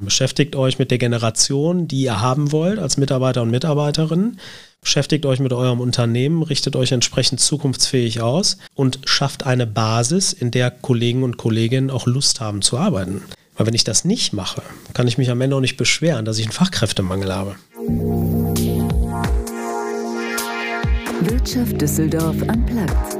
Beschäftigt euch mit der Generation, die ihr haben wollt als Mitarbeiter und Mitarbeiterinnen. Beschäftigt euch mit eurem Unternehmen, richtet euch entsprechend zukunftsfähig aus und schafft eine Basis, in der Kollegen und Kolleginnen auch Lust haben zu arbeiten. Weil wenn ich das nicht mache, kann ich mich am Ende auch nicht beschweren, dass ich einen Fachkräftemangel habe. Wirtschaft Düsseldorf unplugged.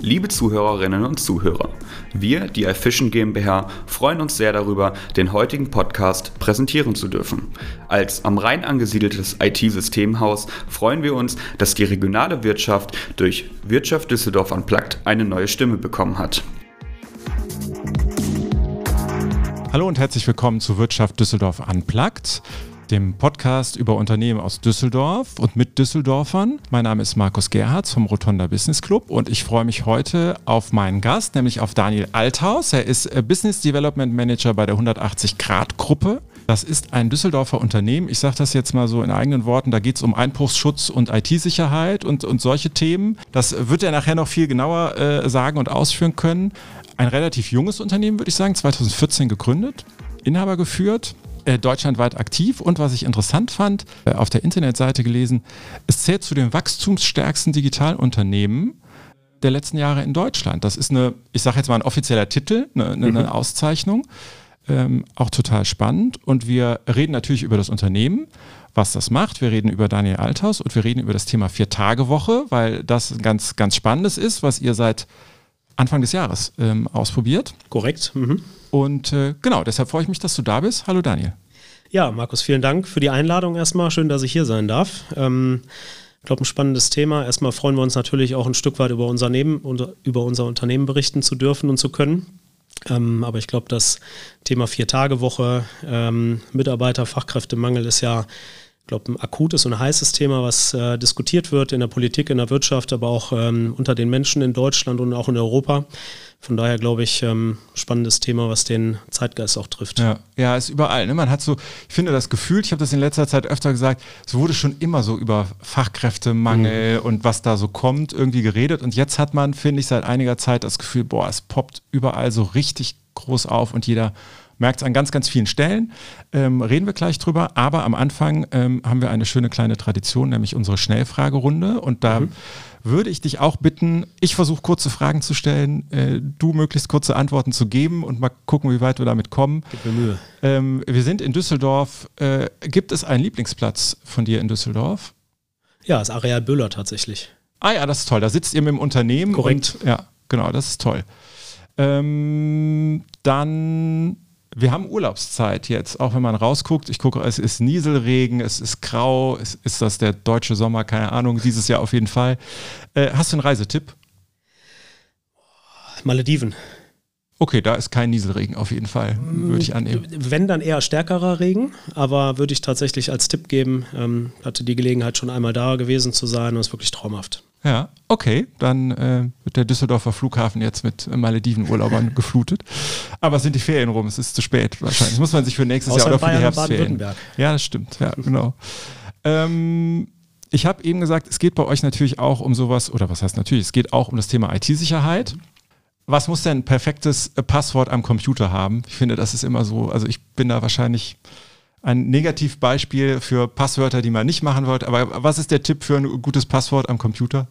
Liebe Zuhörerinnen und Zuhörer, wir, die Efficient GmbH, freuen uns sehr darüber, den heutigen Podcast präsentieren zu dürfen. Als am Rhein angesiedeltes IT-Systemhaus freuen wir uns, dass die regionale Wirtschaft durch Wirtschaft Düsseldorf unplugged eine neue Stimme bekommen hat. Hallo und herzlich willkommen zu Wirtschaft Düsseldorf unplugged, dem Podcast über Unternehmen aus Düsseldorf und mit Düsseldorfern. Mein Name ist Markus Gerharz vom Rotonda Business Club und ich freue mich heute auf meinen Gast, nämlich auf Daniel Althaus. Er ist Business Development Manager bei der 180°-Gruppe. Das ist ein Düsseldorfer Unternehmen. Ich sage das jetzt mal so in eigenen Worten. Da geht es um Einbruchsschutz und IT-Sicherheit und solche Themen. Das wird er nachher noch viel genauer sagen und ausführen können. Ein relativ junges Unternehmen, würde ich sagen, 2014 gegründet, Inhaber geführt. Deutschlandweit aktiv und was ich interessant fand, auf der Internetseite gelesen, es zählt zu den wachstumsstärksten Digitalunternehmen der letzten Jahre in Deutschland. Das ist eine, ich sage jetzt mal ein offizieller Titel, eine Auszeichnung, auch total spannend. Und wir reden natürlich über das Unternehmen, was das macht. Wir reden über Daniel Althaus und wir reden über das Thema 4-Tage-Woche, weil das ein ganz, ganz spannendes ist, was ihr seit Anfang des Jahres ausprobiert. Korrekt. Mhm. Und genau, deshalb freue ich mich, dass du da bist. Hallo Daniel. Ja, Markus, vielen Dank für die Einladung erstmal. Schön, dass ich hier sein darf. Ich glaube, ein spannendes Thema. Erstmal freuen wir uns natürlich auch ein Stück weit über unser Unternehmen berichten zu dürfen und zu können. Aber ich glaube, das Thema 4-Tage-Woche, Mitarbeiter, Fachkräftemangel ist ja, ich glaube, ein akutes und heißes Thema, was diskutiert wird in der Politik, in der Wirtschaft, aber auch unter den Menschen in Deutschland und auch in Europa. Von daher, glaube ich, spannendes Thema, was den Zeitgeist auch trifft. Ja, ist überall. Ne? Man hat so, ich finde das Gefühl, ich habe das in letzter Zeit öfter gesagt, es wurde schon immer so über Fachkräftemangel und was da so kommt irgendwie geredet. Und jetzt hat man, finde ich, seit einiger Zeit das Gefühl, boah, es poppt überall so richtig groß auf und jeder merkt es an ganz, ganz vielen Stellen, reden wir gleich drüber, aber am Anfang haben wir eine schöne kleine Tradition, nämlich unsere Schnellfragerunde und da würde ich dich auch bitten, ich versuche kurze Fragen zu stellen, du möglichst kurze Antworten zu geben und mal gucken, wie weit wir damit kommen. Gib mir Mühe. Wir sind in Düsseldorf, gibt es einen Lieblingsplatz von dir in Düsseldorf? Ja, das Areal Böhler tatsächlich. Ah ja, das ist toll, da sitzt ihr mit dem Unternehmen. Korrekt. Und, ja, genau, das ist toll. Dann... Wir haben Urlaubszeit jetzt, auch wenn man rausguckt. Ich gucke, es ist Nieselregen, es ist grau, ist das der deutsche Sommer, keine Ahnung, dieses Jahr auf jeden Fall. Hast du einen Reisetipp? Malediven. Okay, da ist kein Nieselregen auf jeden Fall, würde ich annehmen. Wenn, dann eher stärkerer Regen, aber würde ich tatsächlich als Tipp geben, hatte die Gelegenheit schon einmal da gewesen zu sein und ist wirklich traumhaft. Ja, okay, dann wird der Düsseldorfer Flughafen jetzt mit Malediven-Urlaubern geflutet. Aber es sind die Ferien rum, es ist zu spät wahrscheinlich. Muss man sich für nächstes Jahr oder für die Herbstferien... Ja, das stimmt, ja, genau. Ich habe eben gesagt, es geht bei euch natürlich auch um sowas, oder was heißt natürlich, es geht auch um das Thema IT-Sicherheit. Was muss denn ein perfektes Passwort am Computer haben? Ich finde, das ist immer so, also ich bin da wahrscheinlich... Ein Negativbeispiel für Passwörter, die man nicht machen wollte. Aber was ist der Tipp für ein gutes Passwort am Computer?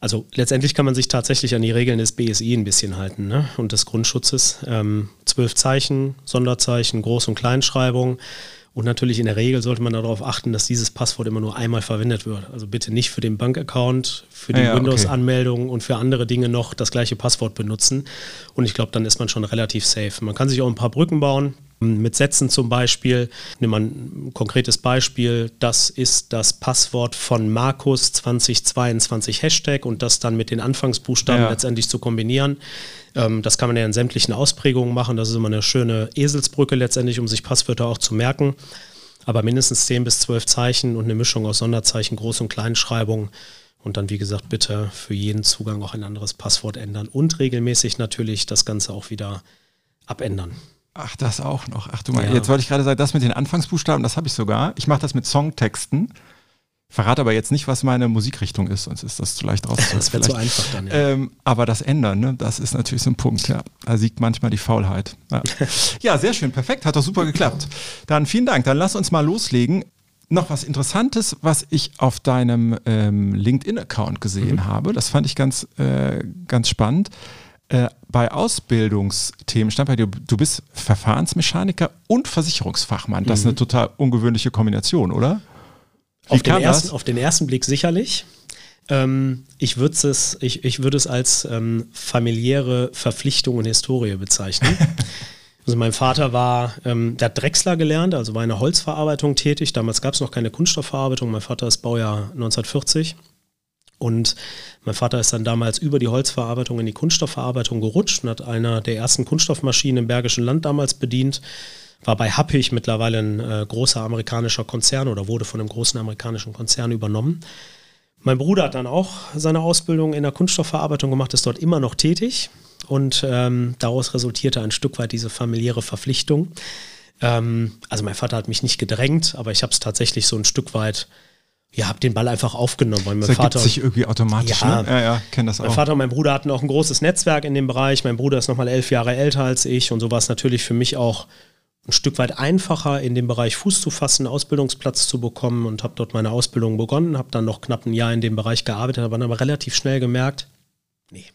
Also letztendlich kann man sich tatsächlich an die Regeln des BSI ein bisschen halten, ne? Und des Grundschutzes. 12 Zeichen, Sonderzeichen, Groß- und Kleinschreibung. Und natürlich in der Regel sollte man darauf achten, dass dieses Passwort immer nur einmal verwendet wird. Also bitte nicht für den Bankaccount, für die Windows-Anmeldung und für andere Dinge noch das gleiche Passwort benutzen. Und ich glaube, dann ist man schon relativ safe. Man kann sich auch ein paar Brücken bauen. Mit Sätzen zum Beispiel, nehmen wir ein konkretes Beispiel, das ist das Passwort von Markus 2022 # und das dann mit den Anfangsbuchstaben letztendlich zu kombinieren. Das kann man ja in sämtlichen Ausprägungen machen, das ist immer eine schöne Eselsbrücke letztendlich, um sich Passwörter auch zu merken. Aber mindestens 10 bis 12 Zeichen und eine Mischung aus Sonderzeichen, Groß- und Kleinschreibung. Und dann, wie gesagt, bitte für jeden Zugang auch ein anderes Passwort ändern und regelmäßig natürlich das Ganze auch wieder abändern. Ach, das auch noch. Ach du mein, jetzt wollte ich gerade sagen, das mit den Anfangsbuchstaben, das habe ich sogar. Ich mache das mit Songtexten. Verrate aber jetzt nicht, was meine Musikrichtung ist, sonst ist das zu leicht rauszuhören. Das wäre zu einfach dann, ja. Aber das Ändern, ne, das ist natürlich so ein Punkt. Ja. Da siegt manchmal die Faulheit. Ja. Ja, sehr schön, perfekt, hat doch super geklappt. Dann vielen Dank, dann lass uns mal loslegen. Noch was Interessantes, was ich auf deinem LinkedIn-Account gesehen habe, das fand ich ganz spannend. Bei Ausbildungsthemen stand bei dir, du bist Verfahrensmechaniker und Versicherungsfachmann. Das ist eine total ungewöhnliche Kombination, oder? Auf den ersten Blick sicherlich. Ich würde es als familiäre Verpflichtung und Historie bezeichnen. Also mein Vater der hat Drechsler gelernt, also war in der Holzverarbeitung tätig. Damals gab es noch keine Kunststoffverarbeitung. Mein Vater ist Baujahr 1940. Und mein Vater ist dann damals über die Holzverarbeitung in die Kunststoffverarbeitung gerutscht und hat einer der ersten Kunststoffmaschinen im Bergischen Land damals bedient. War bei Happich, mittlerweile ein großer amerikanischer Konzern, oder wurde von einem großen amerikanischen Konzern übernommen. Mein Bruder hat dann auch seine Ausbildung in der Kunststoffverarbeitung gemacht, ist dort immer noch tätig, und daraus resultierte ein Stück weit diese familiäre Verpflichtung. Also mein Vater hat mich nicht gedrängt, aber ich habe es tatsächlich so ein Stück weit, ja, habe den Ball einfach aufgenommen. Weil das ergibt sich irgendwie automatisch. Ja, ne? Ja, kenne das auch. Mein Vater und mein Bruder hatten auch ein großes Netzwerk in dem Bereich. Mein Bruder ist nochmal 11 Jahre älter als ich, und so war es natürlich für mich auch ein Stück weit einfacher, in dem Bereich Fuß zu fassen, einen Ausbildungsplatz zu bekommen, und habe dort meine Ausbildung begonnen, habe dann noch knapp ein Jahr in dem Bereich gearbeitet, habe dann aber relativ schnell gemerkt, nee,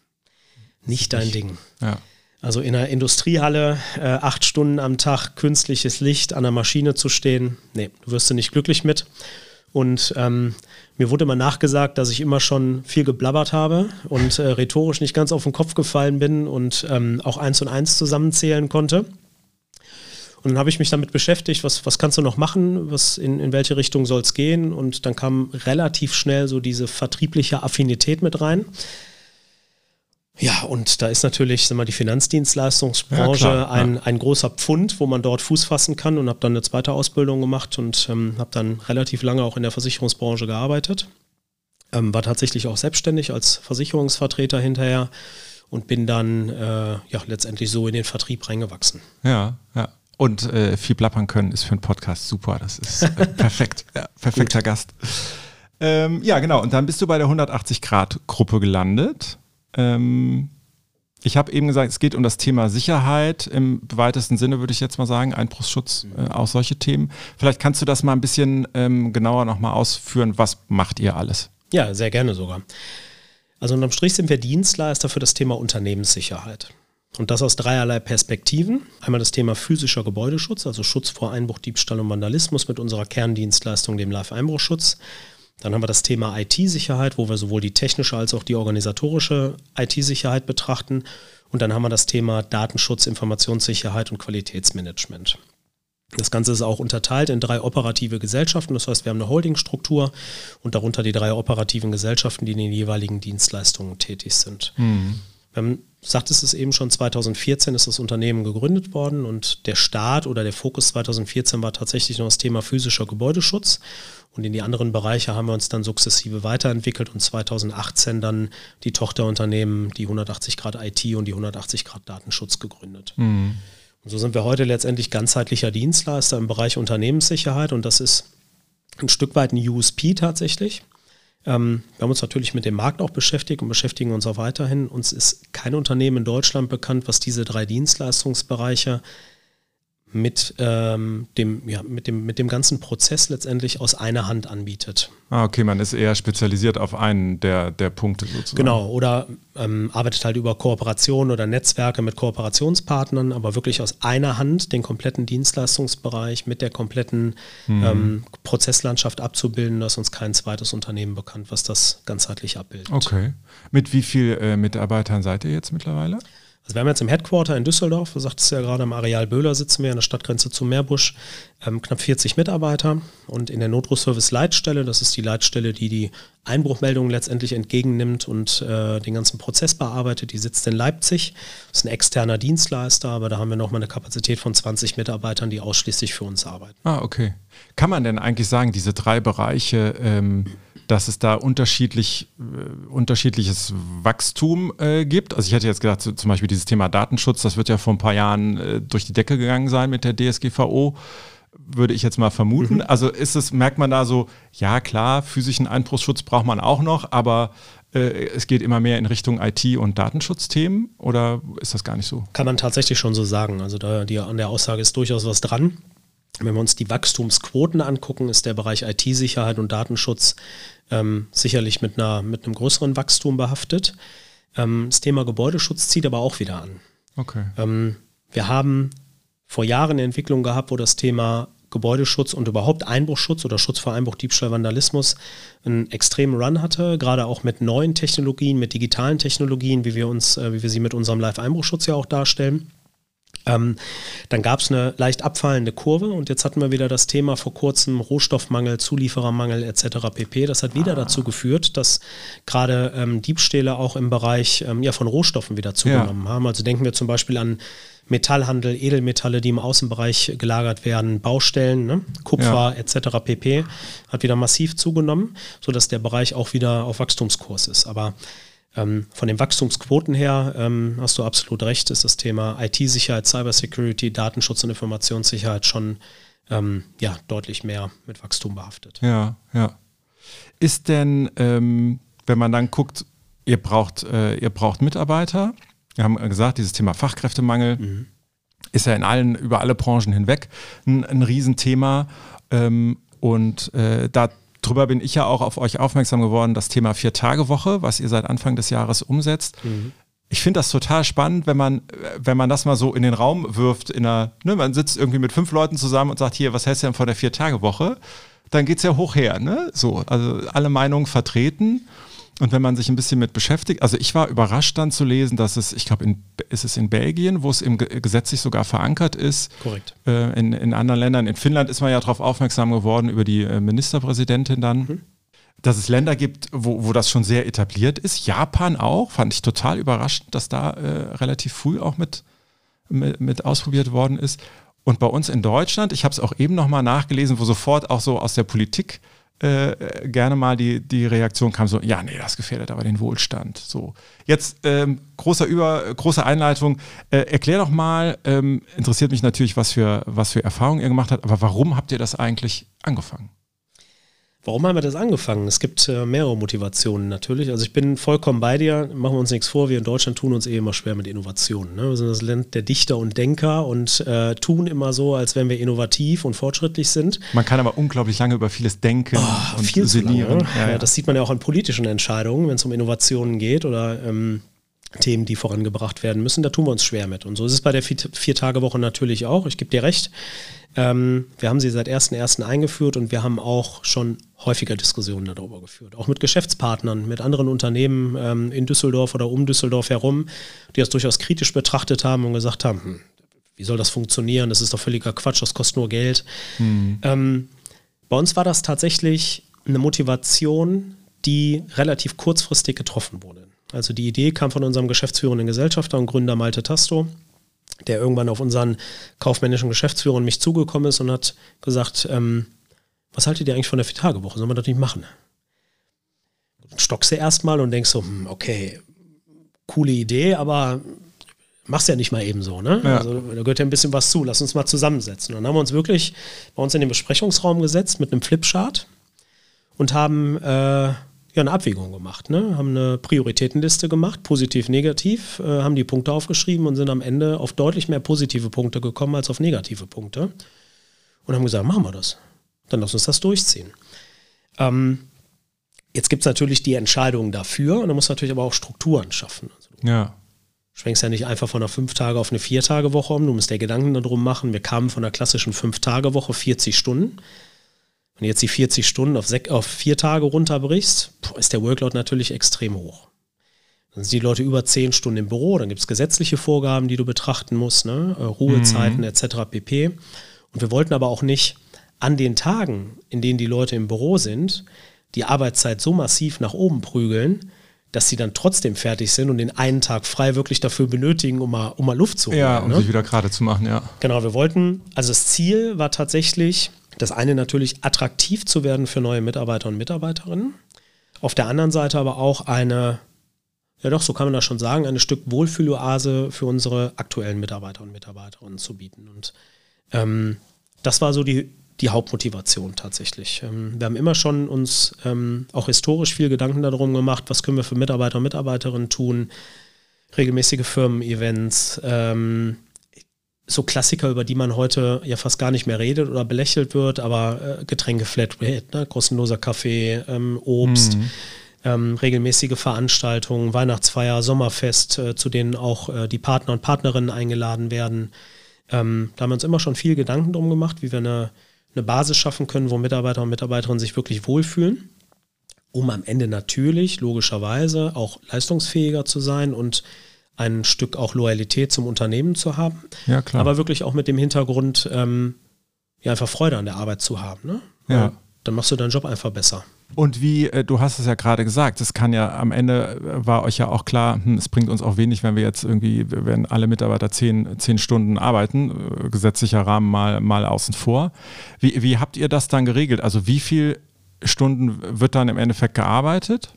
nicht dein Ding. Ja. Also in einer Industriehalle, 8 Stunden am Tag, künstliches Licht, an der Maschine zu stehen, nee, du wirst du nicht glücklich mit. Und mir wurde immer nachgesagt, dass ich immer schon viel geblabbert habe und rhetorisch nicht ganz auf den Kopf gefallen bin und auch 1 und 1 zusammenzählen konnte. Und dann habe ich mich damit beschäftigt, was kannst du noch machen, in welche Richtung soll es gehen, und dann kam relativ schnell so diese vertriebliche Affinität mit rein. Ja, und da ist natürlich, die Finanzdienstleistungsbranche ein großer Pfund, wo man dort Fuß fassen kann, und habe dann eine zweite Ausbildung gemacht und habe dann relativ lange auch in der Versicherungsbranche gearbeitet. War tatsächlich auch selbstständig als Versicherungsvertreter hinterher und bin dann letztendlich so in den Vertrieb reingewachsen. Ja, ja. Und viel plappern können ist für einen Podcast super, das ist perfekt, ja, perfekter Gast. Ja, genau, und dann bist du bei der 180°-Gruppe gelandet. Ich habe eben gesagt, es geht um das Thema Sicherheit, im weitesten Sinne würde ich jetzt mal sagen, Einbruchsschutz, auch solche Themen. Vielleicht kannst du das mal ein bisschen genauer nochmal ausführen, was macht ihr alles? Ja, sehr gerne sogar. Also unterm Strich sind wir Dienstleister für das Thema Unternehmenssicherheit. Und das aus dreierlei Perspektiven. Einmal das Thema physischer Gebäudeschutz, also Schutz vor Einbruch, Diebstahl und Vandalismus mit unserer Kerndienstleistung, dem Live-Einbruchschutz. Dann haben wir das Thema IT-Sicherheit, wo wir sowohl die technische als auch die organisatorische IT-Sicherheit betrachten. Und dann haben wir das Thema Datenschutz, Informationssicherheit und Qualitätsmanagement. Das Ganze ist auch unterteilt in 3 operative Gesellschaften. Das heißt, wir haben eine Holdingstruktur und darunter die 3 operativen Gesellschaften, die in den jeweiligen Dienstleistungen tätig sind. Du sagtest es eben schon, 2014 ist das Unternehmen gegründet worden, und der Start oder der Fokus 2014 war tatsächlich noch das Thema physischer Gebäudeschutz, und in die anderen Bereiche haben wir uns dann sukzessive weiterentwickelt und 2018 dann die Tochterunternehmen, die 180°-IT und die 180°-Datenschutz gegründet. Und so sind wir heute letztendlich ganzheitlicher Dienstleister im Bereich Unternehmenssicherheit, und das ist ein Stück weit ein USP tatsächlich. Wir haben uns natürlich mit dem Markt auch beschäftigt und beschäftigen uns auch weiterhin. Uns ist kein Unternehmen in Deutschland bekannt, was diese 3 Dienstleistungsbereiche mit dem ganzen Prozess letztendlich aus einer Hand anbietet. Ah, okay, man ist eher spezialisiert auf einen der Punkte sozusagen. Genau, oder arbeitet halt über Kooperationen oder Netzwerke mit Kooperationspartnern, aber wirklich aus einer Hand den kompletten Dienstleistungsbereich mit der kompletten Prozesslandschaft abzubilden. Da ist uns kein zweites Unternehmen bekannt, was das ganzheitlich abbildet. Okay. Mit wie vielen Mitarbeitern seid ihr jetzt mittlerweile? Also wir haben jetzt im Headquarter in Düsseldorf, du sagtest ja gerade, am Areal Böhler sitzen wir, an der Stadtgrenze zu Meerbusch, knapp 40 Mitarbeiter, und in der Notrufservice-Leitstelle, das ist die Leitstelle, die die Einbruchmeldungen letztendlich entgegennimmt und den ganzen Prozess bearbeitet, die sitzt in Leipzig, das ist ein externer Dienstleister, aber da haben wir nochmal eine Kapazität von 20 Mitarbeitern, die ausschließlich für uns arbeiten. Ah, okay. Kann man denn eigentlich sagen, diese 3 Bereiche, dass es da unterschiedliches Wachstum gibt? Also ich hätte jetzt gedacht, zum Beispiel dieses Thema Datenschutz, das wird ja vor ein paar Jahren durch die Decke gegangen sein mit der DSGVO. würde ich jetzt mal vermuten. Mhm. Also merkt man da so, ja klar, physischen Einbruchsschutz braucht man auch noch, aber es geht immer mehr in Richtung IT- und Datenschutzthemen, oder ist das gar nicht so? Kann man tatsächlich schon so sagen. Also an der Aussage ist durchaus was dran. Wenn wir uns die Wachstumsquoten angucken, ist der Bereich IT-Sicherheit und Datenschutz sicherlich mit einem größeren Wachstum behaftet. Das Thema Gebäudeschutz zieht aber auch wieder an. Okay. Wir haben vor Jahren eine Entwicklung gehabt, wo das Thema Gebäudeschutz und überhaupt Einbruchschutz oder Schutz vor Einbruch, Diebstahl, Vandalismus einen extremen Run hatte, gerade auch mit neuen Technologien, mit digitalen Technologien, wie wir sie mit unserem Live-Einbruchschutz ja auch darstellen. Dann gab es eine leicht abfallende Kurve und jetzt hatten wir wieder das Thema vor kurzem Rohstoffmangel, Zulieferermangel etc. pp. Das hat wieder dazu geführt, dass gerade Diebstähle auch im Bereich von Rohstoffen wieder zugenommen haben. Also denken wir zum Beispiel an Metallhandel, Edelmetalle, die im Außenbereich gelagert werden, Baustellen, ne? Kupfer etc. pp. Hat wieder massiv zugenommen, sodass der Bereich auch wieder auf Wachstumskurs ist. Aber von den Wachstumsquoten her hast du absolut recht, ist das Thema IT-Sicherheit, Cybersecurity, Datenschutz und Informationssicherheit schon deutlich mehr mit Wachstum behaftet. Ja, ja. Ist denn, wenn man dann guckt, ihr braucht Mitarbeiter, wir haben gesagt, dieses Thema Fachkräftemangel ist ja über alle Branchen hinweg ein Riesenthema. Darüber bin ich ja auch auf euch aufmerksam geworden, das Thema 4-Tage-Woche, was ihr seit Anfang des Jahres umsetzt. Mhm. Ich finde das total spannend, wenn man das mal so in den Raum wirft. Man sitzt irgendwie mit 5 Leuten zusammen und sagt, hier, was hältst du denn von der 4-Tage-Woche? Dann geht es ja hoch her, ne? So, also alle Meinungen vertreten. Und wenn man sich ein bisschen mit beschäftigt, also ich war überrascht dann zu lesen, dass es, ich glaube, in Belgien, wo es im gesetzlich sogar verankert ist. Korrekt. In anderen Ländern, in Finnland ist man ja darauf aufmerksam geworden über die Ministerpräsidentin dann, dass es Länder gibt, wo das schon sehr etabliert ist. Japan auch, fand ich total überraschend, dass da relativ früh auch mit ausprobiert worden ist. Und bei uns in Deutschland, ich habe es auch eben nochmal nachgelesen, wo sofort auch so aus der Politik gerne mal die Reaktion kam so, ja, nee, das gefährdet aber den Wohlstand. So. Jetzt, große Einleitung, erklär doch mal, interessiert mich natürlich, was für Erfahrungen ihr gemacht habt, aber warum habt ihr das eigentlich angefangen? Warum haben wir das angefangen? Es gibt mehrere Motivationen natürlich. Also ich bin vollkommen bei dir, machen wir uns nichts vor, wir in Deutschland tun uns immer schwer mit Innovationen. Ne? Wir sind das Land der Dichter und Denker und tun immer so, als wenn wir innovativ und fortschrittlich sind. Man kann aber unglaublich lange über vieles denken und viel sinnieren. Ja, das sieht man ja auch an politischen Entscheidungen, wenn es um Innovationen geht oder Themen, die vorangebracht werden müssen, da tun wir uns schwer mit. Und so ist es bei der 4-Tage-Woche natürlich auch. Ich gebe dir recht. Wir haben sie seit 1.1. eingeführt und wir haben auch schon häufiger Diskussionen darüber geführt. Auch mit Geschäftspartnern, mit anderen Unternehmen in Düsseldorf oder um Düsseldorf herum, die das durchaus kritisch betrachtet haben und gesagt haben, wie soll das funktionieren? Das ist doch völliger Quatsch, das kostet nur Geld. Bei uns war das tatsächlich eine Motivation, die relativ kurzfristig getroffen wurde. Also die Idee kam von unserem geschäftsführenden Gesellschafter und Gründer Malte Tasto, der irgendwann auf unseren kaufmännischen Geschäftsführer und mich zugekommen ist und hat gesagt, was haltet ihr eigentlich von der 4-Tage-Woche? Sollen wir das nicht machen? Dann stockst du erstmal und denkst so, okay, coole Idee, aber machst ja nicht mal eben so, ne? Ja. Also da gehört ja ein bisschen was zu, lass uns mal zusammensetzen. Und dann haben wir uns wirklich bei uns in den Besprechungsraum gesetzt mit einem Flipchart und haben eine Abwägung gemacht, ne? Haben eine Prioritätenliste gemacht, positiv, negativ, haben die Punkte aufgeschrieben und sind am Ende auf deutlich mehr positive Punkte gekommen als auf negative Punkte und haben gesagt, machen wir das, dann lass uns das durchziehen. Jetzt gibt es natürlich die Entscheidung dafür und da muss natürlich aber auch Strukturen schaffen. Also du schwenkst ja nicht einfach von einer 5-Tage- auf eine 4-Tage-Woche um, du musst dir Gedanken darum machen, wir kamen von der klassischen 5-Tage-Woche 40 Stunden. Wenn du jetzt die 40 Stunden auf 4 Tage runterbrichst, ist der Workload natürlich extrem hoch. Dann sind die Leute über 10 Stunden im Büro, dann gibt es gesetzliche Vorgaben, die du betrachten musst, ne? Ruhezeiten etc. pp. Und wir wollten aber auch nicht an den Tagen, in denen die Leute im Büro sind, die Arbeitszeit so massiv nach oben prügeln, dass sie dann trotzdem fertig sind und den einen Tag frei wirklich dafür benötigen, um mal Luft zu holen. Ja, um sich wieder gerade zu machen, ja. Genau, das Ziel war tatsächlich, das eine natürlich attraktiv zu werden für neue Mitarbeiter und Mitarbeiterinnen, auf der anderen Seite aber auch ein Stück Wohlfühloase für unsere aktuellen Mitarbeiter und Mitarbeiterinnen zu bieten. Und Das war so die Hauptmotivation tatsächlich. Wir haben immer schon uns auch historisch viel Gedanken darum gemacht, was können wir für Mitarbeiter und Mitarbeiterinnen tun, regelmäßige Firmen-Events, so Klassiker, über die man heute ja fast gar nicht mehr redet oder belächelt wird, aber Getränke Flatrate, ne? Kostenloser Kaffee, Obst, regelmäßige Veranstaltungen, Weihnachtsfeier, Sommerfest, zu denen auch die Partner und Partnerinnen eingeladen werden. Da haben wir uns immer schon viel Gedanken drum gemacht, wie wir eine Basis schaffen können, wo Mitarbeiter und Mitarbeiterinnen sich wirklich wohlfühlen, um am Ende natürlich, logischerweise, auch leistungsfähiger zu sein und ein Stück auch Loyalität zum Unternehmen zu haben, ja, klar. Aber wirklich auch mit dem Hintergrund, ja, einfach Freude an der Arbeit zu haben. Ne? Ja. Dann machst du deinen Job einfach besser. Und wie, du hast es ja gerade gesagt, es kann ja am Ende, war euch ja auch klar, es bringt uns auch wenig, wenn wir jetzt irgendwie, wenn alle Mitarbeiter zehn Stunden arbeiten, gesetzlicher Rahmen mal außen vor. Wie habt ihr das dann geregelt? Also wie viel Stunden wird dann im Endeffekt gearbeitet?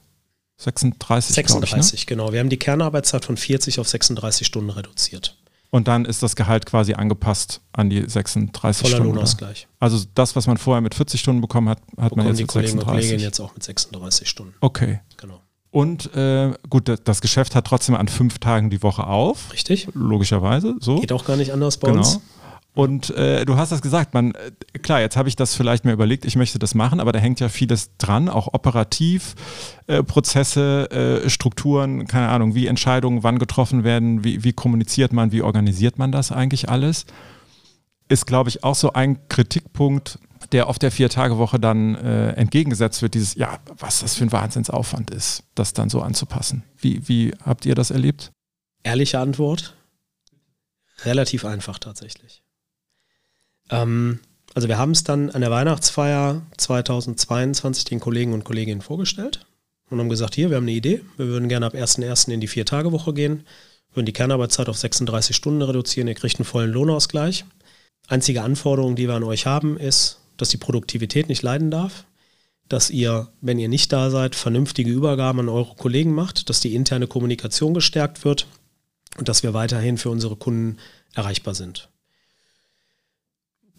36, genau. Wir haben die Kernarbeitszeit von 40 auf 36 Stunden reduziert. Und dann ist das Gehalt quasi angepasst an die 36 Stunden. Voller Lohnausgleich. Also das, was man vorher mit 40 Stunden bekommen hat, man jetzt mit 36. Die Kollegen und Kolleginnen jetzt auch mit 36 Stunden. Okay. Genau. Und gut, das Geschäft hat trotzdem an 5 Tagen die Woche auf. Richtig. Logischerweise. So. Geht auch gar nicht anders bei uns. Und du hast das gesagt, klar, jetzt habe ich das vielleicht mir überlegt, ich möchte das machen, aber da hängt ja vieles dran, auch operativ, Prozesse, Strukturen, keine Ahnung, wie Entscheidungen wann getroffen werden, wie kommuniziert man, wie organisiert man das eigentlich alles, ist, glaube ich, auch so ein Kritikpunkt, der oft der 4-Tage-Woche dann entgegengesetzt wird, dieses, ja, was das für ein Wahnsinnsaufwand ist, das dann so anzupassen. Wie habt ihr das erlebt? Ehrliche Antwort? Relativ einfach tatsächlich. Also wir haben es dann an der Weihnachtsfeier 2022 den Kollegen und Kolleginnen vorgestellt und haben gesagt, hier, wir haben eine Idee, wir würden gerne ab 1.1. in die 4-Tage-Woche gehen, würden die Kernarbeitszeit auf 36 Stunden reduzieren, ihr kriegt einen vollen Lohnausgleich. Einzige Anforderung, die wir an euch haben, ist, dass die Produktivität nicht leiden darf, dass ihr, wenn ihr nicht da seid, vernünftige Übergaben an eure Kollegen macht, dass die interne Kommunikation gestärkt wird und dass wir weiterhin für unsere Kunden erreichbar sind.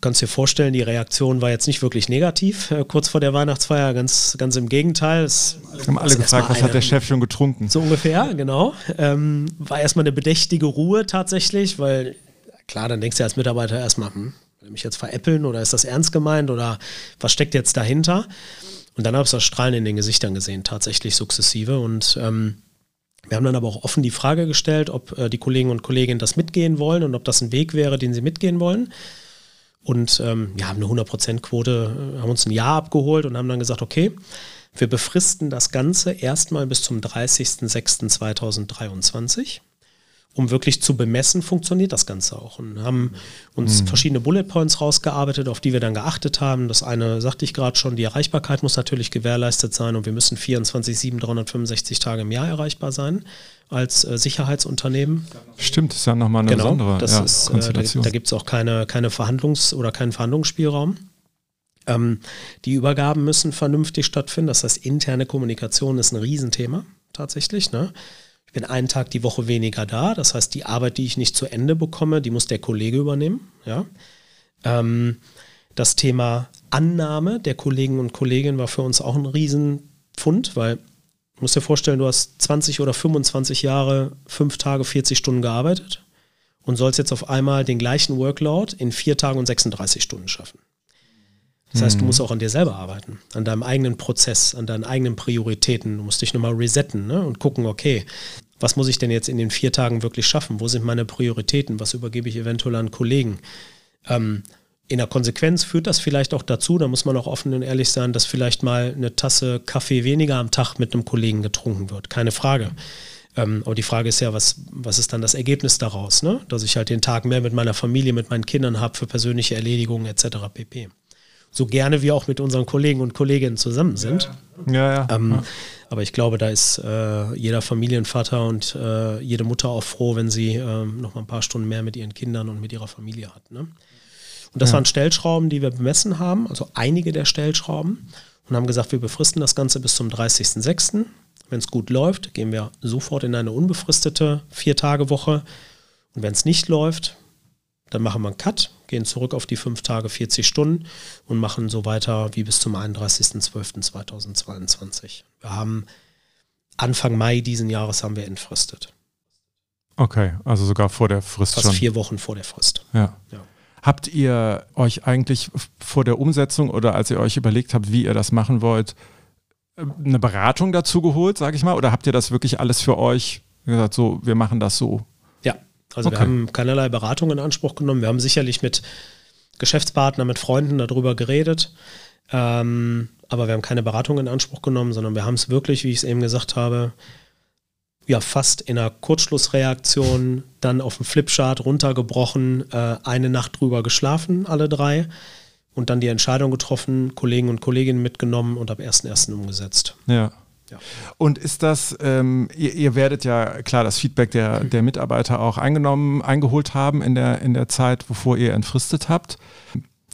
Kannst dir vorstellen, die Reaktion war jetzt nicht wirklich negativ, kurz vor der Weihnachtsfeier, ganz im Gegenteil. Es haben alle gefragt, was hat der Chef schon getrunken? So ungefähr, genau. War erstmal eine bedächtige Ruhe tatsächlich, weil klar, dann denkst du als Mitarbeiter erstmal, will mich jetzt veräppeln oder ist das ernst gemeint oder was steckt jetzt dahinter? Und dann habe ich das Strahlen in den Gesichtern gesehen, tatsächlich sukzessive. Und wir haben dann aber auch offen die Frage gestellt, ob die Kollegen und Kolleginnen das mitgehen wollen und ob das ein Weg wäre, den sie mitgehen wollen. Und wir haben eine 100%-Quote, haben uns ein Ja abgeholt und haben dann gesagt, okay, wir befristen das Ganze erstmal bis zum 30.06.2023, um wirklich zu bemessen, funktioniert das Ganze auch. Und haben uns verschiedene Bullet Points rausgearbeitet, auf die wir dann geachtet haben. Das eine sagte ich gerade schon, die Erreichbarkeit muss natürlich gewährleistet sein und wir müssen 24/7, 365 Tage im Jahr erreichbar sein als Sicherheitsunternehmen. Stimmt, ist ja nochmal eine besondere Konstellation. Da gibt es auch keine Verhandlungs- oder keinen Verhandlungsspielraum. Die Übergaben müssen vernünftig stattfinden. Das heißt, interne Kommunikation ist ein Riesenthema tatsächlich. Ne? Ich bin einen Tag die Woche weniger da. Das heißt, die Arbeit, die ich nicht zu Ende bekomme, die muss der Kollege übernehmen. Ja? Das Thema Annahme der Kollegen und Kolleginnen war für uns auch ein Riesenpfund, weil du musst dir vorstellen, du hast 20 oder 25 Jahre, 5 Tage, 40 Stunden gearbeitet und sollst jetzt auf einmal den gleichen Workload in 4 Tagen und 36 Stunden schaffen. Das heißt, du musst auch an dir selber arbeiten, an deinem eigenen Prozess, an deinen eigenen Prioritäten. Du musst dich nochmal resetten, ne? Und gucken, okay, was muss ich denn jetzt in den 4 Tagen wirklich schaffen? Wo sind meine Prioritäten? Was übergebe ich eventuell an Kollegen? In der Konsequenz führt das vielleicht auch dazu, da muss man auch offen und ehrlich sein, dass vielleicht mal eine Tasse Kaffee weniger am Tag mit einem Kollegen getrunken wird. Keine Frage. Aber die Frage ist ja, was ist dann das Ergebnis daraus? Ne? Dass ich halt den Tag mehr mit meiner Familie, mit meinen Kindern habe, für persönliche Erledigungen etc. pp. So gerne wir auch mit unseren Kollegen und Kolleginnen zusammen sind. Ja. Aber ich glaube, da ist jeder Familienvater und jede Mutter auch froh, wenn sie noch mal ein paar Stunden mehr mit ihren Kindern und mit ihrer Familie hat. Ne? Und das waren Stellschrauben, die wir bemessen haben, also einige der Stellschrauben, und haben gesagt, wir befristen das Ganze bis zum 30.06. Wenn es gut läuft, gehen wir sofort in eine unbefristete 4-Tage-Woche. Und wenn es nicht läuft, dann machen wir einen Cut, gehen zurück auf die 5 Tage, 40 Stunden und machen so weiter wie bis zum 31.12.2022. Wir haben Anfang Mai diesen Jahres haben wir entfristet. Okay, also sogar vor der Frist schon. Fast 4 Wochen vor der Frist. Ja. Ja. Habt ihr euch eigentlich vor der Umsetzung oder als ihr euch überlegt habt, wie ihr das machen wollt, eine Beratung dazu geholt, sage ich mal? Oder habt ihr das wirklich alles für euch gesagt, so, wir machen das so? Ja, also okay. Wir haben keinerlei Beratung in Anspruch genommen. Wir haben sicherlich mit Geschäftspartnern, mit Freunden darüber geredet. Aber wir haben keine Beratung in Anspruch genommen, sondern wir haben es wirklich, wie ich es eben gesagt habe, ja, fast in einer Kurzschlussreaktion, dann auf dem Flipchart runtergebrochen, eine Nacht drüber geschlafen, alle 3, und dann die Entscheidung getroffen, Kollegen und Kolleginnen mitgenommen und ab 1.1. umgesetzt. Ja. Ja. Und ist das, ihr werdet ja klar das Feedback der Mitarbeiter auch eingeholt haben in der Zeit, bevor ihr entfristet habt.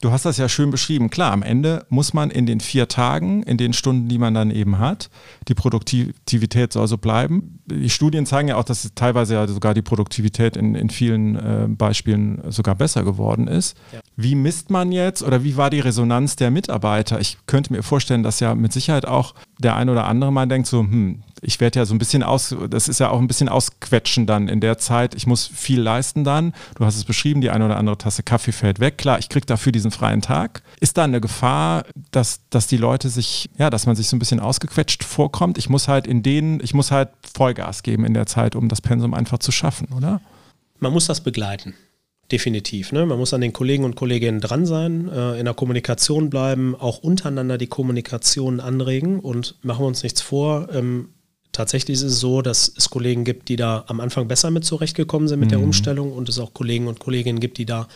Du hast das ja schön beschrieben. Klar, am Ende muss man in den 4 Tagen, in den Stunden, die man dann eben hat, die Produktivität soll so bleiben. Die Studien zeigen ja auch, dass teilweise ja sogar die Produktivität in vielen Beispielen sogar besser geworden ist. Ja. Wie misst man jetzt oder wie war die Resonanz der Mitarbeiter? Ich könnte mir vorstellen, dass ja mit Sicherheit auch der ein oder andere mal denkt so, ich werde ja so ein bisschen das ist ja auch ein bisschen ausquetschen dann in der Zeit. Ich muss viel leisten dann. Du hast es beschrieben, die eine oder andere Tasse Kaffee fällt weg. Klar, ich kriege dafür diesen freien Tag. Ist da eine Gefahr, dass die Leute sich, ja, dass man sich so ein bisschen ausgequetscht vorkommt? Ich muss halt Vollgas geben in der Zeit, um das Pensum einfach zu schaffen, oder? Man muss das begleiten. Definitiv. Ne? Man muss an den Kollegen und Kolleginnen dran sein, in der Kommunikation bleiben, auch untereinander die Kommunikation anregen und machen wir uns nichts vor. Tatsächlich ist es so, dass es Kollegen gibt, die da am Anfang besser mit zurechtgekommen sind mit der Umstellung und es auch Kollegen und Kolleginnen gibt, die da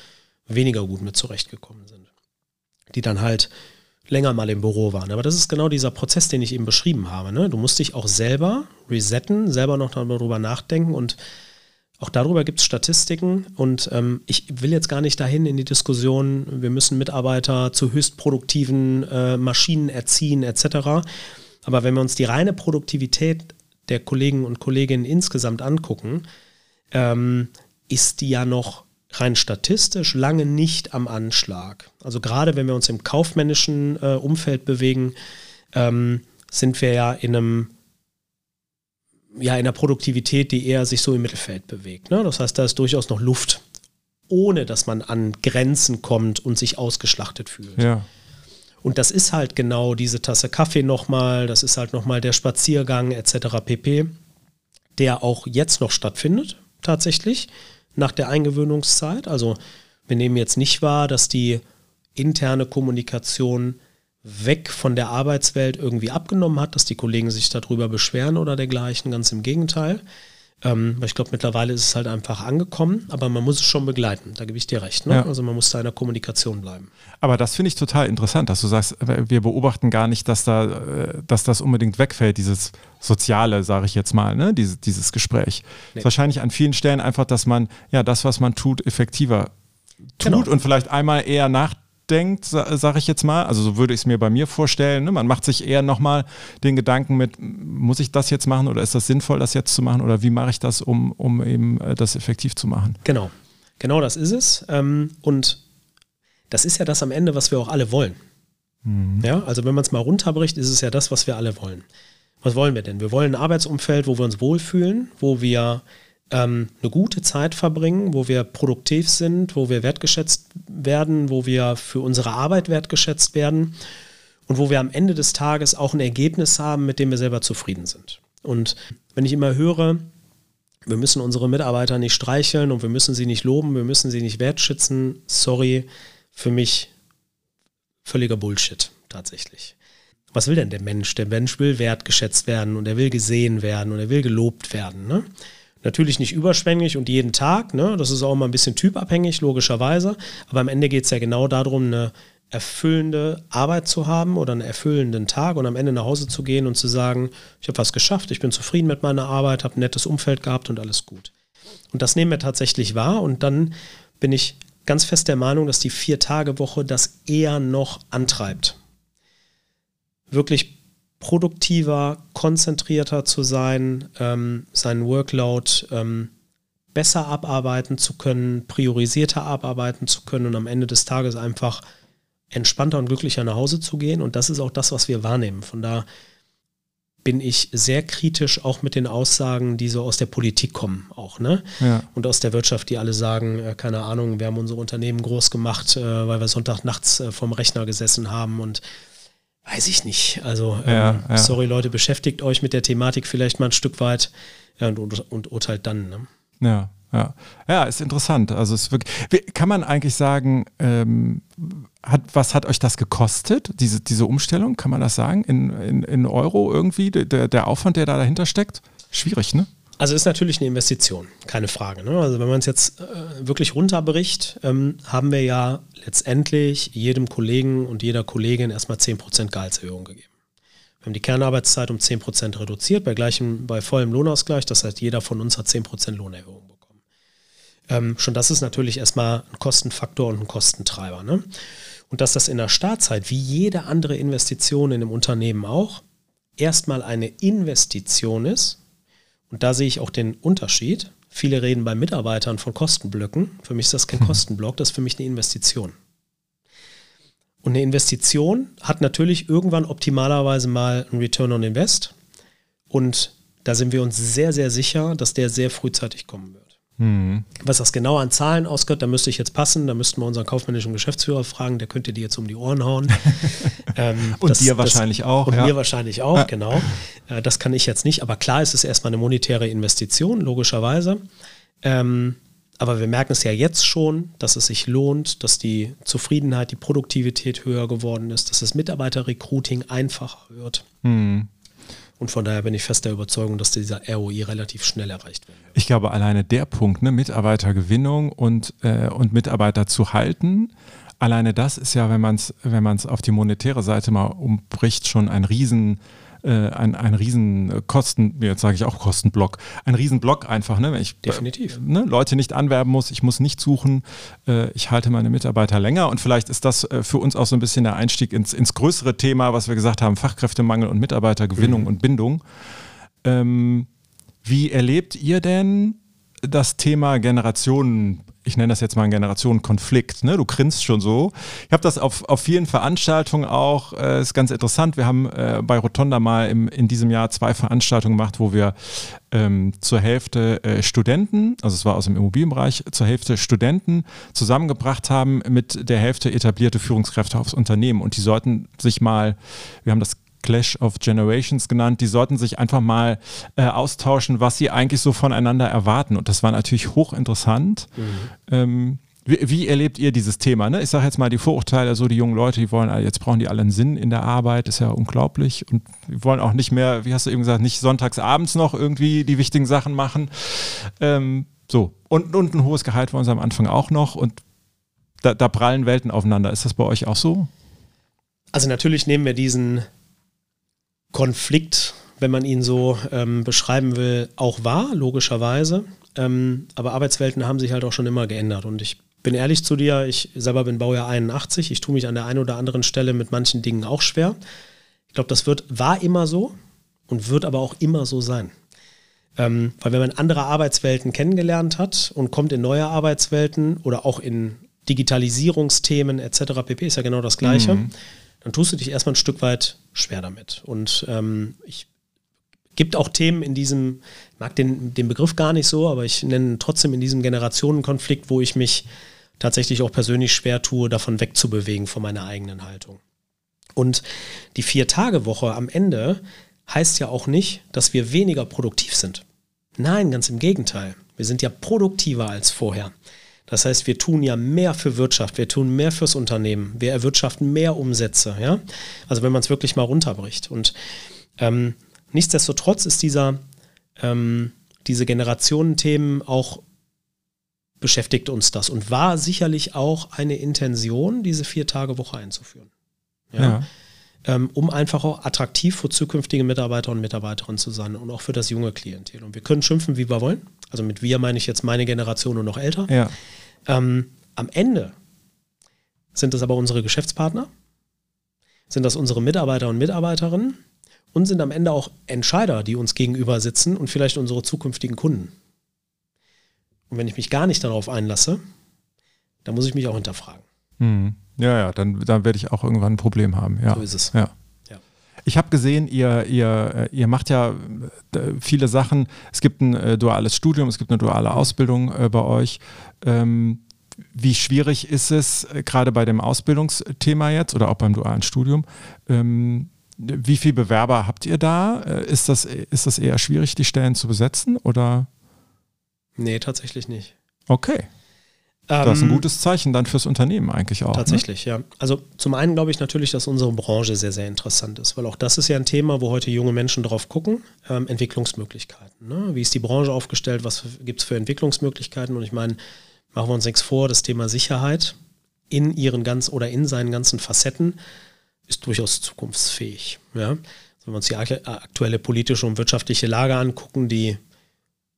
weniger gut mit zurechtgekommen sind, die dann halt länger mal im Büro waren. Aber das ist genau dieser Prozess, den ich eben beschrieben habe. Ne? Du musst dich auch selber resetten, selber noch darüber nachdenken und auch darüber gibt es Statistiken und ich will jetzt gar nicht dahin in die Diskussion, wir müssen Mitarbeiter zu höchst produktiven Maschinen erziehen etc., aber wenn wir uns die reine Produktivität der Kollegen und Kolleginnen insgesamt angucken, ist die ja noch rein statistisch lange nicht am Anschlag. Also gerade wenn wir uns im kaufmännischen Umfeld bewegen, sind wir ja in einer Produktivität, die eher sich so im Mittelfeld bewegt. Ne? Das heißt, da ist durchaus noch Luft, ohne dass man an Grenzen kommt und sich ausgeschlachtet fühlt. Ja. Und das ist halt genau diese Tasse Kaffee nochmal, das ist halt nochmal der Spaziergang etc. pp., der auch jetzt noch stattfindet, tatsächlich, nach der Eingewöhnungszeit. Also wir nehmen jetzt nicht wahr, dass die interne Kommunikation weg von der Arbeitswelt irgendwie abgenommen hat, dass die Kollegen sich darüber beschweren oder dergleichen, ganz im Gegenteil. Ich glaube, mittlerweile ist es halt einfach angekommen, aber man muss es schon begleiten, da gebe ich dir recht. Ne? Ja. Also man muss da in der Kommunikation bleiben. Aber das finde ich total interessant, dass du sagst, wir beobachten gar nicht, dass das unbedingt wegfällt, dieses Soziale, sage ich jetzt mal, ne? Dieses Gespräch. Nee. Ist wahrscheinlich an vielen Stellen einfach, dass man ja das, was man tut, effektiver tut und vielleicht einmal eher nachdenkt, sage ich jetzt mal, also so würde ich es mir bei mir vorstellen, ne? Man macht sich eher nochmal den Gedanken mit, muss ich das jetzt machen oder ist das sinnvoll, das jetzt zu machen oder wie mache ich das, um eben das effektiv zu machen? Genau das ist es und das ist ja das am Ende, was wir auch alle wollen. Mhm. Ja, also wenn man es mal runterbricht, ist es ja das, was wir alle wollen. Was wollen wir denn? Wir wollen ein Arbeitsumfeld, wo wir uns wohlfühlen, wo wir eine gute Zeit verbringen, wo wir produktiv sind, wo wir wertgeschätzt werden, wo wir für unsere Arbeit wertgeschätzt werden und wo wir am Ende des Tages auch ein Ergebnis haben, mit dem wir selber zufrieden sind. Und wenn ich immer höre, wir müssen unsere Mitarbeiter nicht streicheln und wir müssen sie nicht loben, wir müssen sie nicht wertschätzen, sorry, für mich völliger Bullshit tatsächlich. Was will denn der Mensch? Der Mensch will wertgeschätzt werden und er will gesehen werden und er will gelobt werden, ne? Natürlich nicht überschwänglich und jeden Tag, ne? Das ist auch mal ein bisschen typabhängig, logischerweise. Aber am Ende geht es ja genau darum, eine erfüllende Arbeit zu haben oder einen erfüllenden Tag und am Ende nach Hause zu gehen und zu sagen, ich habe was geschafft, ich bin zufrieden mit meiner Arbeit, habe ein nettes Umfeld gehabt und alles gut. Und das nehmen wir tatsächlich wahr und dann bin ich ganz fest der Meinung, dass die 4-Tage-Woche das eher noch antreibt. Wirklich produktiver, konzentrierter zu sein, seinen Workload besser abarbeiten zu können, priorisierter abarbeiten zu können und am Ende des Tages einfach entspannter und glücklicher nach Hause zu gehen. Und das ist auch das, was wir wahrnehmen. Von da bin ich sehr kritisch auch mit den Aussagen, die so aus der Politik kommen auch, ne? Ja. Und aus der Wirtschaft, die alle sagen, keine Ahnung, wir haben unsere Unternehmen groß gemacht, weil wir Sonntagnachts vorm Rechner gesessen haben und weiß ich nicht. Also sorry Leute, beschäftigt euch mit der Thematik vielleicht mal ein Stück weit und urteilt dann, ne? Ja, ja. Ja, ist interessant. Also es ist wirklich, kann man eigentlich sagen, was hat euch das gekostet, diese Umstellung? Kann man das sagen? In Euro irgendwie? Der Aufwand, der da dahinter steckt? Schwierig, ne? Also ist natürlich eine Investition, keine Frage, ne? Also wenn man es jetzt wirklich runterbricht, haben wir ja letztendlich jedem Kollegen und jeder Kollegin erstmal 10% Gehaltserhöhung gegeben. Wir haben die Kernarbeitszeit um 10% reduziert, bei vollem Lohnausgleich. Das heißt, jeder von uns hat 10% Lohnerhöhung bekommen. Schon das ist natürlich erstmal ein Kostenfaktor und ein Kostentreiber, ne? Und dass das in der Startzeit, wie jede andere Investition in einem Unternehmen auch, erstmal eine Investition ist. Und da sehe ich auch den Unterschied. Viele reden bei Mitarbeitern von Kostenblöcken. Für mich ist das kein Kostenblock, das ist für mich eine Investition. Und eine Investition hat natürlich irgendwann optimalerweise mal einen Return on Invest. Und da sind wir uns sehr, sehr sicher, dass der sehr frühzeitig kommen wird. Was das genau an Zahlen ausgehört, da müsste ich jetzt passen, da müssten wir unseren kaufmännischen Geschäftsführer fragen, der könnte dir jetzt um die Ohren hauen. Mir wahrscheinlich auch, genau. Das kann ich jetzt nicht, aber klar ist es erstmal eine monetäre Investition, logischerweise. Aber wir merken es ja jetzt schon, dass es sich lohnt, dass die Zufriedenheit, die Produktivität höher geworden ist, dass das Mitarbeiter-Recruiting einfacher wird. Und von daher bin ich fest der Überzeugung, dass dieser ROI relativ schnell erreicht wird. Ich glaube, alleine der Punkt, ne, Mitarbeitergewinnung und Mitarbeiter zu halten, alleine das ist ja, wenn man es auf die monetäre Seite mal umbricht, schon ein Riesenblock einfach, ne, wenn ich Leute nicht anwerben muss, ich muss nicht suchen, ich halte meine Mitarbeiter länger und vielleicht ist das für uns auch so ein bisschen der Einstieg ins größere Thema, was wir gesagt haben, Fachkräftemangel und Mitarbeitergewinnung und Bindung. Wie erlebt ihr denn das Thema Generationen? Ich nenne das jetzt mal einen Generationenkonflikt, ne? Du grinst schon so. Ich habe das auf vielen Veranstaltungen auch, ist ganz interessant, wir haben bei Rotonda mal in diesem Jahr 2 Veranstaltungen gemacht, wo wir zur Hälfte Studenten, also es war aus dem Immobilienbereich, zur Hälfte Studenten zusammengebracht haben mit der Hälfte etablierte Führungskräfte aufs Unternehmen und die sollten sich mal, wir haben das Clash of Generations genannt, die sollten sich einfach mal austauschen, was sie eigentlich so voneinander erwarten. Und das war natürlich hochinteressant. Wie erlebt ihr dieses Thema, ne? Ich sage jetzt mal, die Vorurteile, so die jungen Leute, jetzt brauchen die alle einen Sinn in der Arbeit, ist ja unglaublich. Und die wollen auch nicht mehr, wie hast du eben gesagt, nicht sonntags abends noch irgendwie die wichtigen Sachen machen. Und ein hohes Gehalt war uns am Anfang auch noch. Und da prallen Welten aufeinander. Ist das bei euch auch so? Also natürlich nehmen wir diesen Konflikt, wenn man ihn so beschreiben will, auch wahr, logischerweise. Aber Arbeitswelten haben sich halt auch schon immer geändert. Und ich bin ehrlich zu dir, ich selber bin Baujahr 81. Ich tue mich an der einen oder anderen Stelle mit manchen Dingen auch schwer. Ich glaube, das war immer so und wird aber auch immer so sein. Weil wenn man andere Arbeitswelten kennengelernt hat und kommt in neue Arbeitswelten oder auch in Digitalisierungsthemen etc. pp. Ist ja genau das Gleiche. Dann tust du dich erstmal ein Stück weit schwer damit. Und gibt auch Themen in diesem, ich mag den Begriff gar nicht so, aber ich nenne ihn trotzdem in diesem Generationenkonflikt, wo ich mich tatsächlich auch persönlich schwer tue, davon wegzubewegen von meiner eigenen Haltung. Und die 4-Tage-Woche am Ende heißt ja auch nicht, dass wir weniger produktiv sind. Nein, ganz im Gegenteil. Wir sind ja produktiver als vorher. Das heißt, wir tun ja mehr für Wirtschaft, wir tun mehr fürs Unternehmen, wir erwirtschaften mehr Umsätze, ja? Also wenn man es wirklich mal runterbricht. Und nichtsdestotrotz ist diese Generationenthemen auch, beschäftigt uns das und war sicherlich auch eine Intention, diese 4-Tage-Woche einzuführen. Ja? Ja. Um einfach auch attraktiv für zukünftige Mitarbeiter und Mitarbeiterinnen zu sein und auch für das junge Klientel. Und wir können schimpfen, wie wir wollen. Also mit wir meine ich jetzt meine Generation und noch älter. Ja. Am Ende sind das aber unsere Geschäftspartner, sind das unsere Mitarbeiter und Mitarbeiterinnen und sind am Ende auch Entscheider, die uns gegenüber sitzen und vielleicht unsere zukünftigen Kunden. Und wenn ich mich gar nicht darauf einlasse, dann muss ich mich auch hinterfragen. Hm. Ja, dann werde ich auch irgendwann ein Problem haben. Ja. So ist es. Ja. Ich habe gesehen, ihr macht ja viele Sachen. Es gibt ein duales Studium, es gibt eine duale Ausbildung bei euch. Wie schwierig ist es, gerade bei dem Ausbildungsthema jetzt oder auch beim dualen Studium? Wie viele Bewerber habt ihr da? Ist das eher schwierig, die Stellen zu besetzen? Oder? Nee, tatsächlich nicht. Okay. Das ist ein gutes Zeichen dann fürs Unternehmen eigentlich auch. Tatsächlich, ne? Ja. Also zum einen glaube ich natürlich, dass unsere Branche sehr, sehr interessant ist, weil auch das ist ja ein Thema, wo heute junge Menschen drauf gucken, Entwicklungsmöglichkeiten. Ne? Wie ist die Branche aufgestellt, was gibt es für Entwicklungsmöglichkeiten? Und ich meine, machen wir uns nichts vor, das Thema Sicherheit in seinen ganzen Facetten ist durchaus zukunftsfähig. Ja? Wenn wir uns die aktuelle politische und wirtschaftliche Lage angucken, die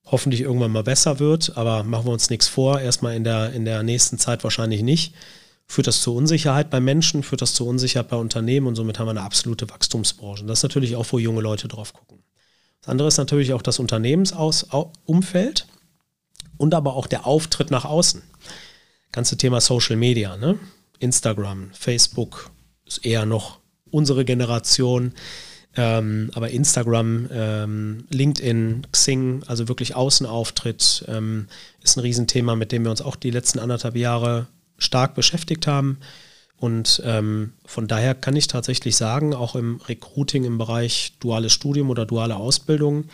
hoffentlich irgendwann mal besser wird, aber machen wir uns nichts vor, erstmal in der nächsten Zeit wahrscheinlich nicht, führt das zu Unsicherheit bei Menschen, führt das zu Unsicherheit bei Unternehmen und somit haben wir eine absolute Wachstumsbranche. Und das ist natürlich auch, wo junge Leute drauf gucken. Das andere ist natürlich auch das Unternehmensumfeld und aber auch der Auftritt nach außen. Das ganze Thema Social Media, ne? Instagram, Facebook ist eher noch unsere Generation, aber Instagram, LinkedIn, Xing, also wirklich Außenauftritt, ist ein Riesenthema, mit dem wir uns auch die letzten 1,5 Jahre stark beschäftigt haben. Und von daher kann ich tatsächlich sagen, auch im Recruiting im Bereich duales Studium oder duale Ausbildung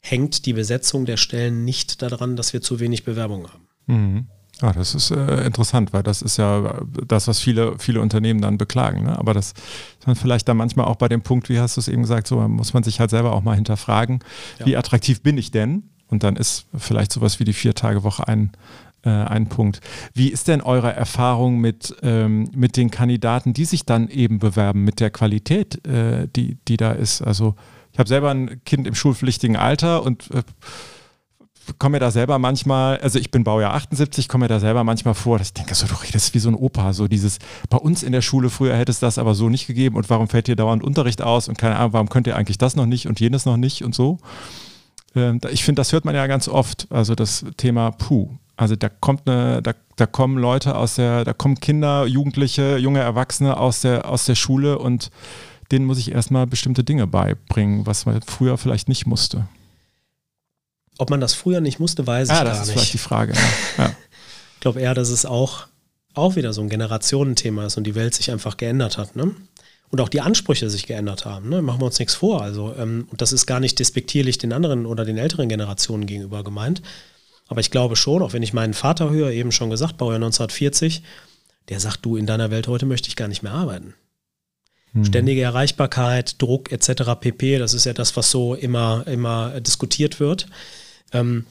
hängt die Besetzung der Stellen nicht daran, dass wir zu wenig Bewerbung haben. Mhm. Ah, das ist interessant, weil das ist ja das, was viele Unternehmen dann beklagen. Ne? Aber das ist man vielleicht dann manchmal auch bei dem Punkt, wie hast du es eben gesagt, so muss man sich halt selber auch mal hinterfragen, ja. Wie attraktiv bin ich denn? Und dann ist vielleicht sowas wie die 4-Tage-Woche ein Punkt. Wie ist denn eure Erfahrung mit den Kandidaten, die sich dann eben bewerben, mit der Qualität, die da ist? Also ich habe selber ein Kind im schulpflichtigen Alter und komme mir da selber manchmal, also ich bin Baujahr 78, komme mir da selber manchmal vor, dass ich denke, so, du redest wie so ein Opa, so dieses, bei uns in der Schule früher hätte es das aber so nicht gegeben und warum fällt hier dauernd Unterricht aus und keine Ahnung, warum könnt ihr eigentlich das noch nicht und jenes noch nicht und so. Ich finde, das hört man ja ganz oft, also das Thema Also da kommen Leute da kommen Kinder, Jugendliche, junge Erwachsene aus der Schule und denen muss ich erstmal bestimmte Dinge beibringen, was man früher vielleicht nicht musste. Ob man das früher nicht musste, weiß ich gar nicht. Das ist vielleicht die Frage. Ja. Ich glaube eher, dass es auch wieder so ein Generationenthema ist und die Welt sich einfach geändert hat. Ne? Und auch die Ansprüche sich geändert haben. Ne? Machen wir uns nichts vor. Also, und das ist gar nicht despektierlich den anderen oder den älteren Generationen gegenüber gemeint. Aber ich glaube schon, auch wenn ich meinen Vater höre, eben schon gesagt, Baujahr 1940, der sagt, du, in deiner Welt heute möchte ich gar nicht mehr arbeiten. Ständige Erreichbarkeit, Druck etc. pp. Das ist ja das, was so immer diskutiert wird.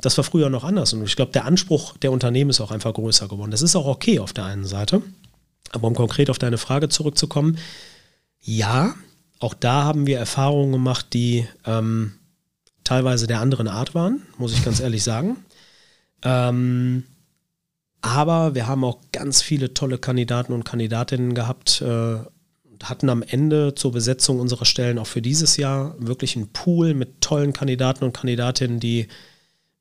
Das war früher noch anders und ich glaube, der Anspruch der Unternehmen ist auch einfach größer geworden. Das ist auch okay auf der einen Seite, aber um konkret auf deine Frage zurückzukommen, ja, auch da haben wir Erfahrungen gemacht, die teilweise der anderen Art waren, muss ich ganz ehrlich sagen. Aber wir haben auch ganz viele tolle Kandidaten und Kandidatinnen gehabt, hatten am Ende zur Besetzung unserer Stellen auch für dieses Jahr wirklich einen Pool mit tollen Kandidaten und Kandidatinnen, die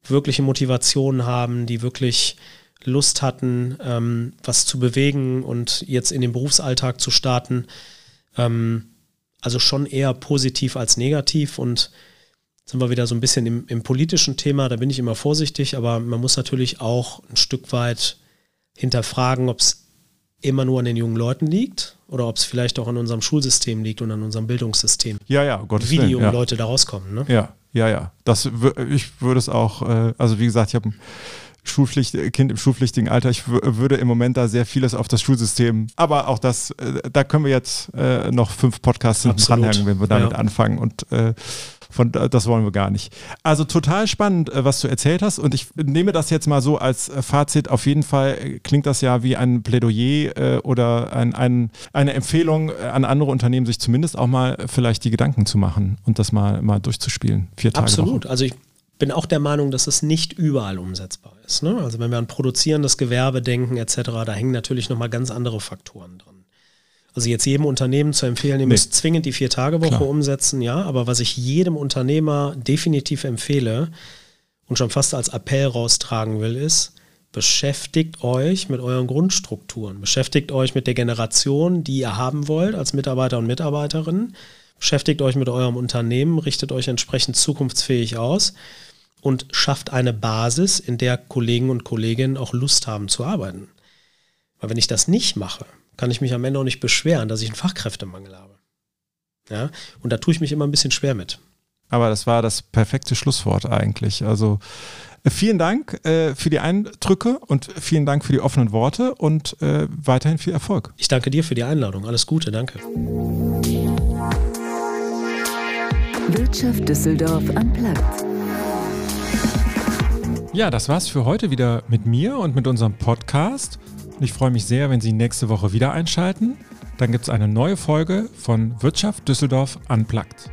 wirkliche Motivation haben, die wirklich Lust hatten, was zu bewegen und jetzt in den Berufsalltag zu starten. Also schon eher positiv als negativ und sind wir wieder so ein bisschen im politischen Thema, da bin ich immer vorsichtig, aber man muss natürlich auch ein Stück weit hinterfragen, ob es immer nur an den jungen Leuten liegt oder ob es vielleicht auch an unserem Schulsystem liegt und an unserem Bildungssystem. Ja, Gottes Willen. Wie die jungen Leute da rauskommen. Ne? Ja. Ich würde es auch, also wie gesagt, ich habe ein Kind im schulpflichtigen Alter. Ich würde im Moment da sehr vieles auf das Schulsystem, aber auch das, da können wir jetzt noch 5 Podcasts dranhängen, wenn wir damit anfangen und das wollen wir gar nicht. Also total spannend, was du erzählt hast und ich nehme das jetzt mal so als Fazit. Auf jeden Fall klingt das ja wie ein Plädoyer oder eine Empfehlung an andere Unternehmen, sich zumindest auch mal vielleicht die Gedanken zu machen und das mal durchzuspielen. 4 Tage Absolut. Woche. Also ich bin auch der Meinung, dass es nicht überall umsetzbar ist. Ne? Also wenn wir an produzierendes Gewerbe denken etc., da hängen natürlich nochmal ganz andere Faktoren dran. Also jetzt jedem Unternehmen zu empfehlen, ihr müsst zwingend die 4-Tage-Woche umsetzen, ja, aber was ich jedem Unternehmer definitiv empfehle, und schon fast als Appell raustragen will, ist, beschäftigt euch mit euren Grundstrukturen, beschäftigt euch mit der Generation, die ihr haben wollt als Mitarbeiter und Mitarbeiterinnen, beschäftigt euch mit eurem Unternehmen, richtet euch entsprechend zukunftsfähig aus und schafft eine Basis, in der Kollegen und Kolleginnen auch Lust haben zu arbeiten. Weil wenn ich das nicht mache, kann ich mich am Ende auch nicht beschweren, dass ich einen Fachkräftemangel habe. Ja? Und da tue ich mich immer ein bisschen schwer mit. Aber das war das perfekte Schlusswort eigentlich. Also vielen Dank für die Eindrücke und vielen Dank für die offenen Worte und weiterhin viel Erfolg. Ich danke dir für die Einladung. Alles Gute, danke. Wirtschaft Düsseldorf unplugged. Ja, das war's für heute wieder mit mir und mit unserem Podcast. Ich freue mich sehr, wenn Sie nächste Woche wieder einschalten. Dann gibt es eine neue Folge von Wirtschaft Düsseldorf unplugged.